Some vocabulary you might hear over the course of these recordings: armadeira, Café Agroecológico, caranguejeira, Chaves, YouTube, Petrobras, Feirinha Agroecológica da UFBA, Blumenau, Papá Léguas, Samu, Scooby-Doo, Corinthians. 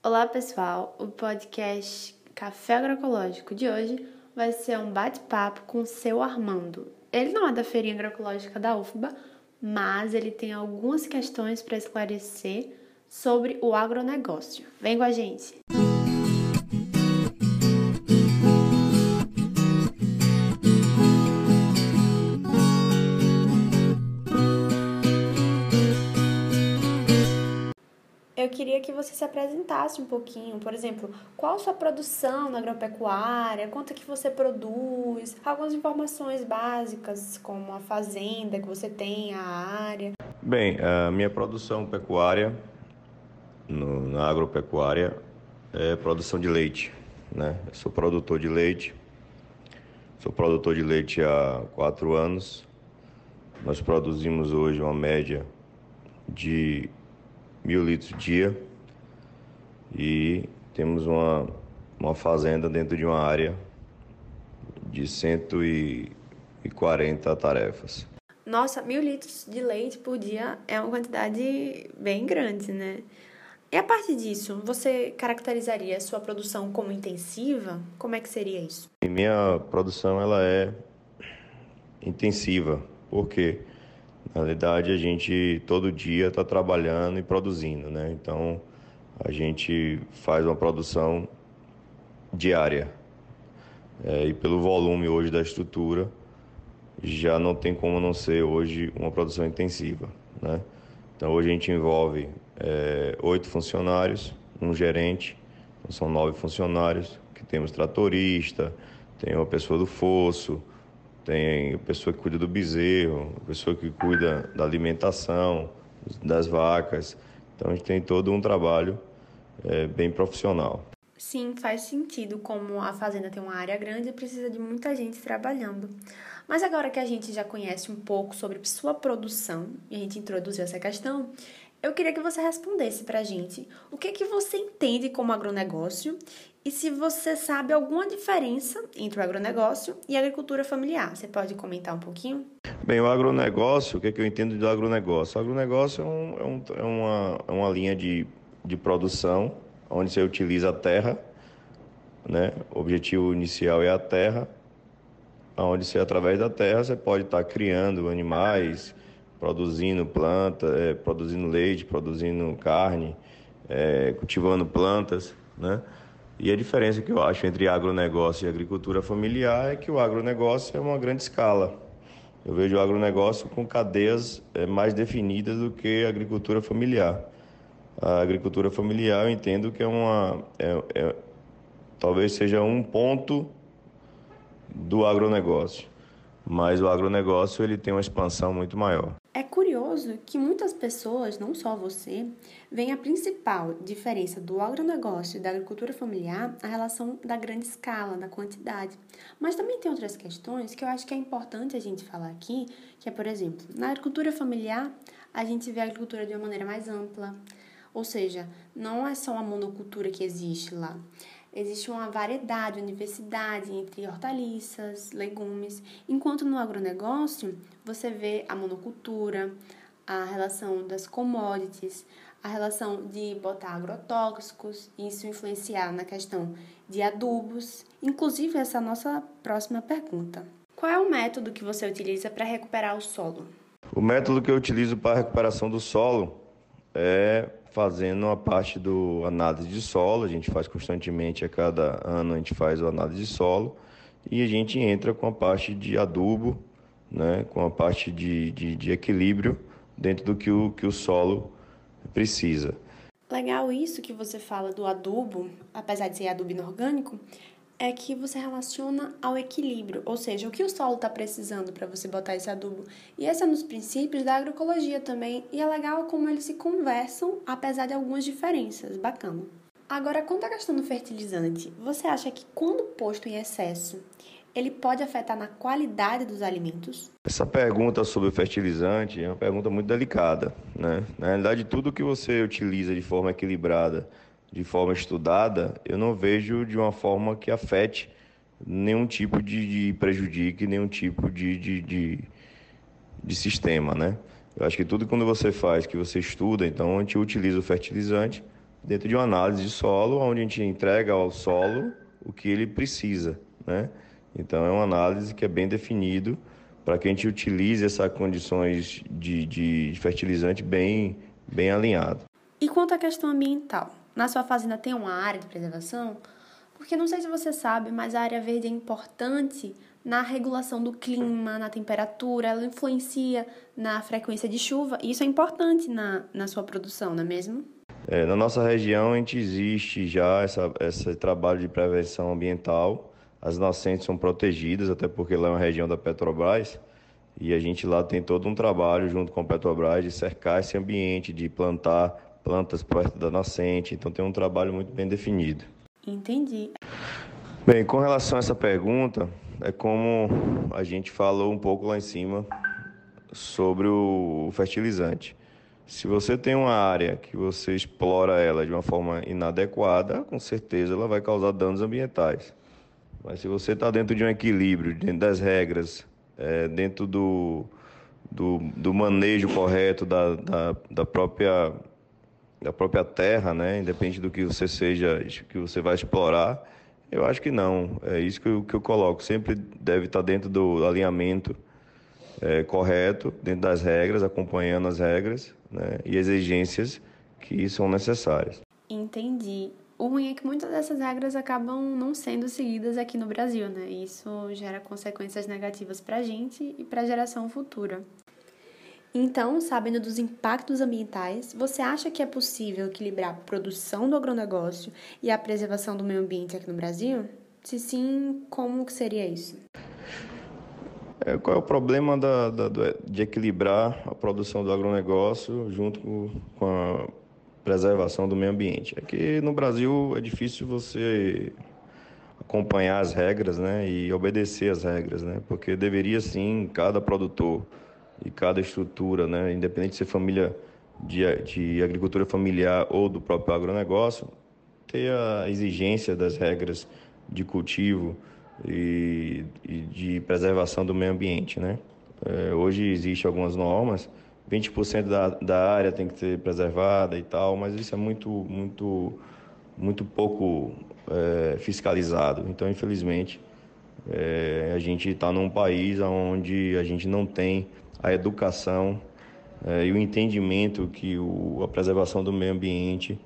Olá pessoal, o podcast Café Agroecológico de hoje vai ser um bate-papo com o seu Armando. Ele não é da Feirinha Agroecológica da UFBA, mas ele tem algumas questões para esclarecer sobre o agronegócio. Vem com a gente! Eu queria que você se apresentasse um pouquinho, por exemplo, qual a sua produção na agropecuária, quanto que você produz, algumas informações básicas, como a fazenda que você tem, a área. Bem, a minha produção pecuária, na agropecuária, é produção de leite, né? Eu sou produtor de leite, há 4 anos. Nós produzimos hoje uma média de 1.000 litros dia e temos uma fazenda dentro de uma área de 140 tarefas. Nossa, 1.000 litros de leite por dia é uma quantidade bem grande, né? E a partir disso, você caracterizaria a sua produção como intensiva? Como é que seria isso? E minha produção ela é intensiva, por quê? Na realidade, a gente todo dia está trabalhando e produzindo, né? Então, a gente faz uma produção diária. E pelo volume hoje da estrutura, já não tem como não ser hoje uma produção intensiva, né? Então, hoje a gente envolve 8 funcionários, um gerente, então são 9 funcionários, que temos tratorista, tem uma pessoa do fosso, tem a pessoa que cuida do bezerro, a pessoa que cuida da alimentação, das vacas. Então, a gente tem todo um trabalho bem profissional. Sim, faz sentido, como a fazenda tem uma área grande e precisa de muita gente trabalhando. Mas agora que a gente já conhece um pouco sobre sua produção, e a gente introduziu essa questão, eu queria que você respondesse pra gente o que você entende como agronegócio e se você sabe alguma diferença entre o agronegócio e a agricultura familiar. Você pode comentar um pouquinho? Bem, o agronegócio, o que é que eu entendo do agronegócio? O agronegócio é uma linha de produção onde você utiliza a terra, né? O objetivo inicial é a terra, onde você, através da terra, você pode estar criando animais, produzindo planta, produzindo leite, produzindo carne, cultivando plantas, né? E a diferença que eu acho entre agronegócio e agricultura familiar é que o agronegócio é uma grande escala. Eu vejo o agronegócio com cadeias mais definidas do que a agricultura familiar. A agricultura familiar eu entendo que talvez seja um ponto do agronegócio, mas o agronegócio ele tem uma expansão muito maior. É curioso que muitas pessoas, não só você, veem a principal diferença do agronegócio e da agricultura familiar a relação da grande escala, da quantidade. Mas também tem outras questões que eu acho que é importante a gente falar aqui, que é, por exemplo, na agricultura familiar, a gente vê a agricultura de uma maneira mais ampla, ou seja, não é só uma monocultura que existe lá. Existe uma variedade, uma diversidade entre hortaliças, legumes, enquanto no agronegócio você vê a monocultura, a relação das commodities, a relação de botar agrotóxicos, isso influenciar na questão de adubos. Inclusive, essa é a nossa próxima pergunta. Qual é o método que você utiliza para recuperar o solo? O método que eu utilizo para a recuperação do solo é fazendo a parte do análise de solo. A gente faz constantemente, a cada ano a gente faz o análise de solo e a gente entra com a parte de adubo, né, com a parte de equilíbrio dentro do que o solo precisa. Legal isso que você fala do adubo, apesar de ser adubo inorgânico, é que você relaciona ao equilíbrio, ou seja, o que o solo está precisando para você botar esse adubo. E esse é nos princípios da agroecologia também, e é legal como eles se conversam, apesar de algumas diferenças, bacana. Agora, quanto à questão do fertilizante, você acha que quando posto em excesso, ele pode afetar na qualidade dos alimentos? Essa pergunta sobre o fertilizante é uma pergunta muito delicada, né? Na realidade, tudo que você utiliza de forma equilibrada, de forma estudada, eu não vejo de uma forma que afete nenhum tipo de prejudique, nenhum tipo de sistema, né? Eu acho que tudo quando você faz, que você estuda, então a gente utiliza o fertilizante dentro de uma análise de solo, onde a gente entrega ao solo o que ele precisa, né? Então é uma análise que é bem definido para que a gente utilize essas condições de fertilizante bem alinhado. E quanto à questão ambiental? Na sua fazenda tem uma área de preservação? Porque não sei se você sabe, mas a área verde é importante na regulação do clima, na temperatura, ela influencia na frequência de chuva, e isso é importante na sua produção, não é mesmo? Na nossa região, a gente existe já esse trabalho de prevenção ambiental. As nascentes são protegidas, até porque lá é uma região da Petrobras, e a gente lá tem todo um trabalho junto com a Petrobras de cercar esse ambiente, de plantar plantas perto da nascente, então tem um trabalho muito bem definido. Entendi. Bem, com relação a essa pergunta, é como a gente falou um pouco lá em cima sobre o fertilizante. Se você tem uma área que você explora ela de uma forma inadequada, com certeza ela vai causar danos ambientais. Mas se você está dentro de um equilíbrio, dentro das regras, dentro do manejo correto da própria terra, né? Independente do que você seja, que você vai explorar, eu acho que não. É isso que eu coloco. Sempre deve estar dentro do alinhamento correto, dentro das regras, acompanhando as regras, né? E as exigências que são necessárias. Entendi. O ruim é que muitas dessas regras acabam não sendo seguidas aqui no Brasil, né? Isso gera consequências negativas para a gente e para a geração futura. Então, sabendo dos impactos ambientais, você acha que é possível equilibrar a produção do agronegócio e a preservação do meio ambiente aqui no Brasil? Se sim, como que seria isso? Qual é o problema de equilibrar a produção do agronegócio junto com a preservação do meio ambiente? É que no Brasil é difícil você acompanhar as regras, né, e obedecer as regras, né, porque deveria sim cada produtor e cada estrutura, né, independente de ser família de agricultura familiar ou do próprio agronegócio, ter a exigência das regras de cultivo e de preservação do meio ambiente, né. Hoje existem algumas normas, 20% da área tem que ser preservada e tal, mas isso é muito pouco fiscalizado. Então, infelizmente, a gente está num país onde a gente não tem a educação e o entendimento que a preservação do meio ambiente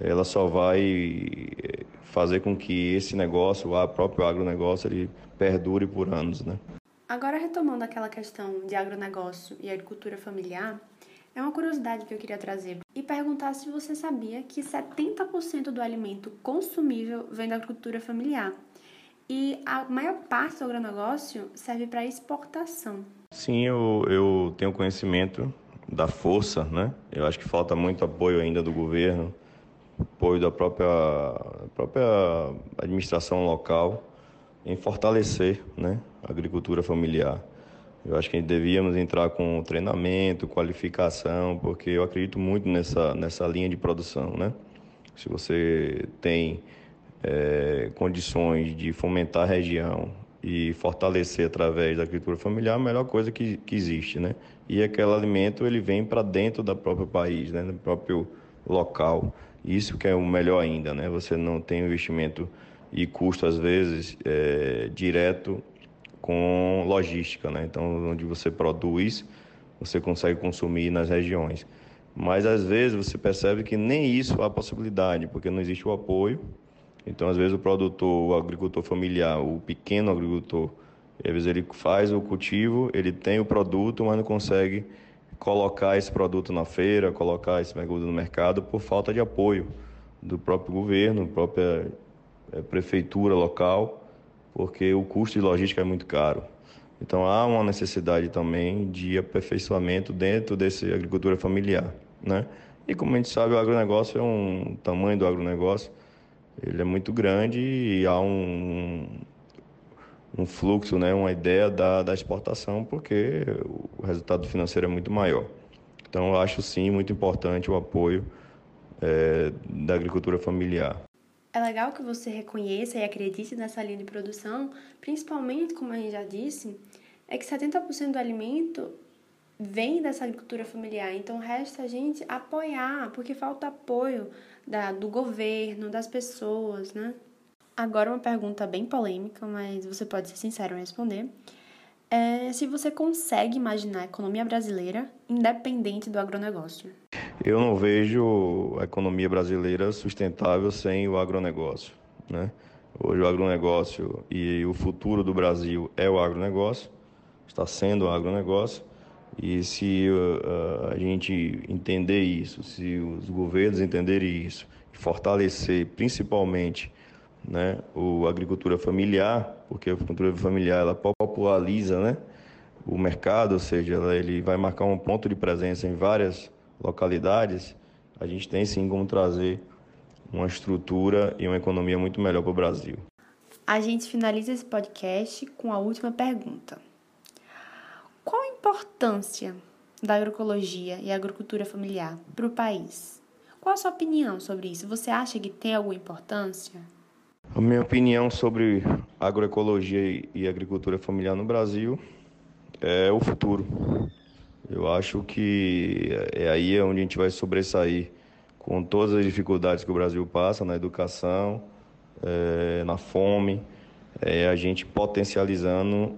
ela só vai fazer com que esse negócio, o próprio agronegócio, ele perdure por anos, né? Agora, retomando aquela questão de agronegócio e agricultura familiar, é uma curiosidade que eu queria trazer e perguntar se você sabia que 70% do alimento consumível vem da agricultura familiar e a maior parte do agronegócio serve para exportação. Sim, eu tenho conhecimento da força, né? Eu acho que falta muito apoio ainda do governo, apoio da própria administração local em fortalecer, né, a agricultura familiar. Eu acho que devíamos entrar com treinamento, qualificação, porque eu acredito muito nessa linha de produção, né? Se você tem condições de fomentar a região e fortalecer através da agricultura familiar, a melhor coisa que existe, né? E aquele alimento ele vem para dentro do próprio país, né, do próprio local. Isso que é o melhor ainda, né? Você não tem investimento e custo, às vezes, direto com logística, né? Então, onde você produz, você consegue consumir nas regiões. Mas, às vezes, você percebe que nem isso há possibilidade, porque não existe o apoio. Então, às vezes, o produtor, o agricultor familiar, o pequeno agricultor, às vezes ele faz o cultivo, ele tem o produto, mas não consegue colocar esse produto na feira, colocar esse produto no mercado por falta de apoio do próprio governo, própria prefeitura local, porque o custo de logística é muito caro. Então há uma necessidade também de aperfeiçoamento dentro dessa agricultura familiar, né? E como a gente sabe, o agronegócio o tamanho do agronegócio, ele é muito grande e há um fluxo, né, uma ideia da exportação, porque o resultado financeiro é muito maior. Então eu acho sim muito importante o apoio da agricultura familiar. É legal que você reconheça e acredite nessa linha de produção, principalmente, como a gente já disse, é que 70% do alimento vem dessa agricultura familiar. Então, resta a gente apoiar, porque falta apoio do governo, das pessoas, né? Agora, uma pergunta bem polêmica, mas você pode ser sincero em responder. É se você consegue imaginar a economia brasileira independente do agronegócio. Eu não vejo a economia brasileira sustentável sem o agronegócio, né? Hoje o agronegócio e o futuro do Brasil é o agronegócio, está sendo o agronegócio, e se a gente entender isso, se os governos entenderem isso, e fortalecer principalmente, né, a agricultura familiar, porque a agricultura familiar ela populariza, né, o mercado, ou seja, ele vai marcar um ponto de presença em várias localidades, a gente tem sim como trazer uma estrutura e uma economia muito melhor para o Brasil. A gente finaliza esse podcast com a última pergunta. Qual a importância da agroecologia e agricultura familiar para o país? Qual a sua opinião sobre isso? Você acha que tem alguma importância? A minha opinião sobre agroecologia e agricultura familiar no Brasil é o futuro. Eu acho que é aí onde a gente vai sobressair com todas as dificuldades que o Brasil passa na educação, na fome, a gente potencializando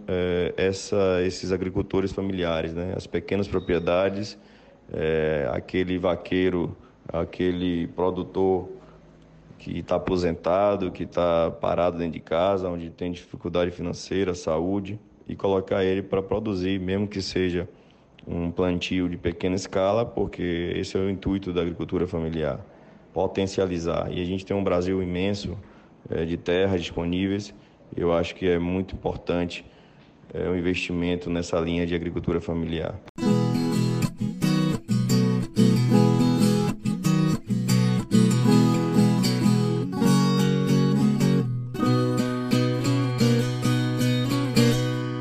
esses agricultores familiares, né? As pequenas propriedades, aquele vaqueiro, aquele produtor que está aposentado, que está parado dentro de casa, onde tem dificuldade financeira, saúde, e colocar ele para produzir, mesmo que seja um plantio de pequena escala, porque esse é o intuito da agricultura familiar, potencializar. E a gente tem um Brasil imenso de terras disponíveis. Eu acho que é muito importante o investimento nessa linha de agricultura familiar.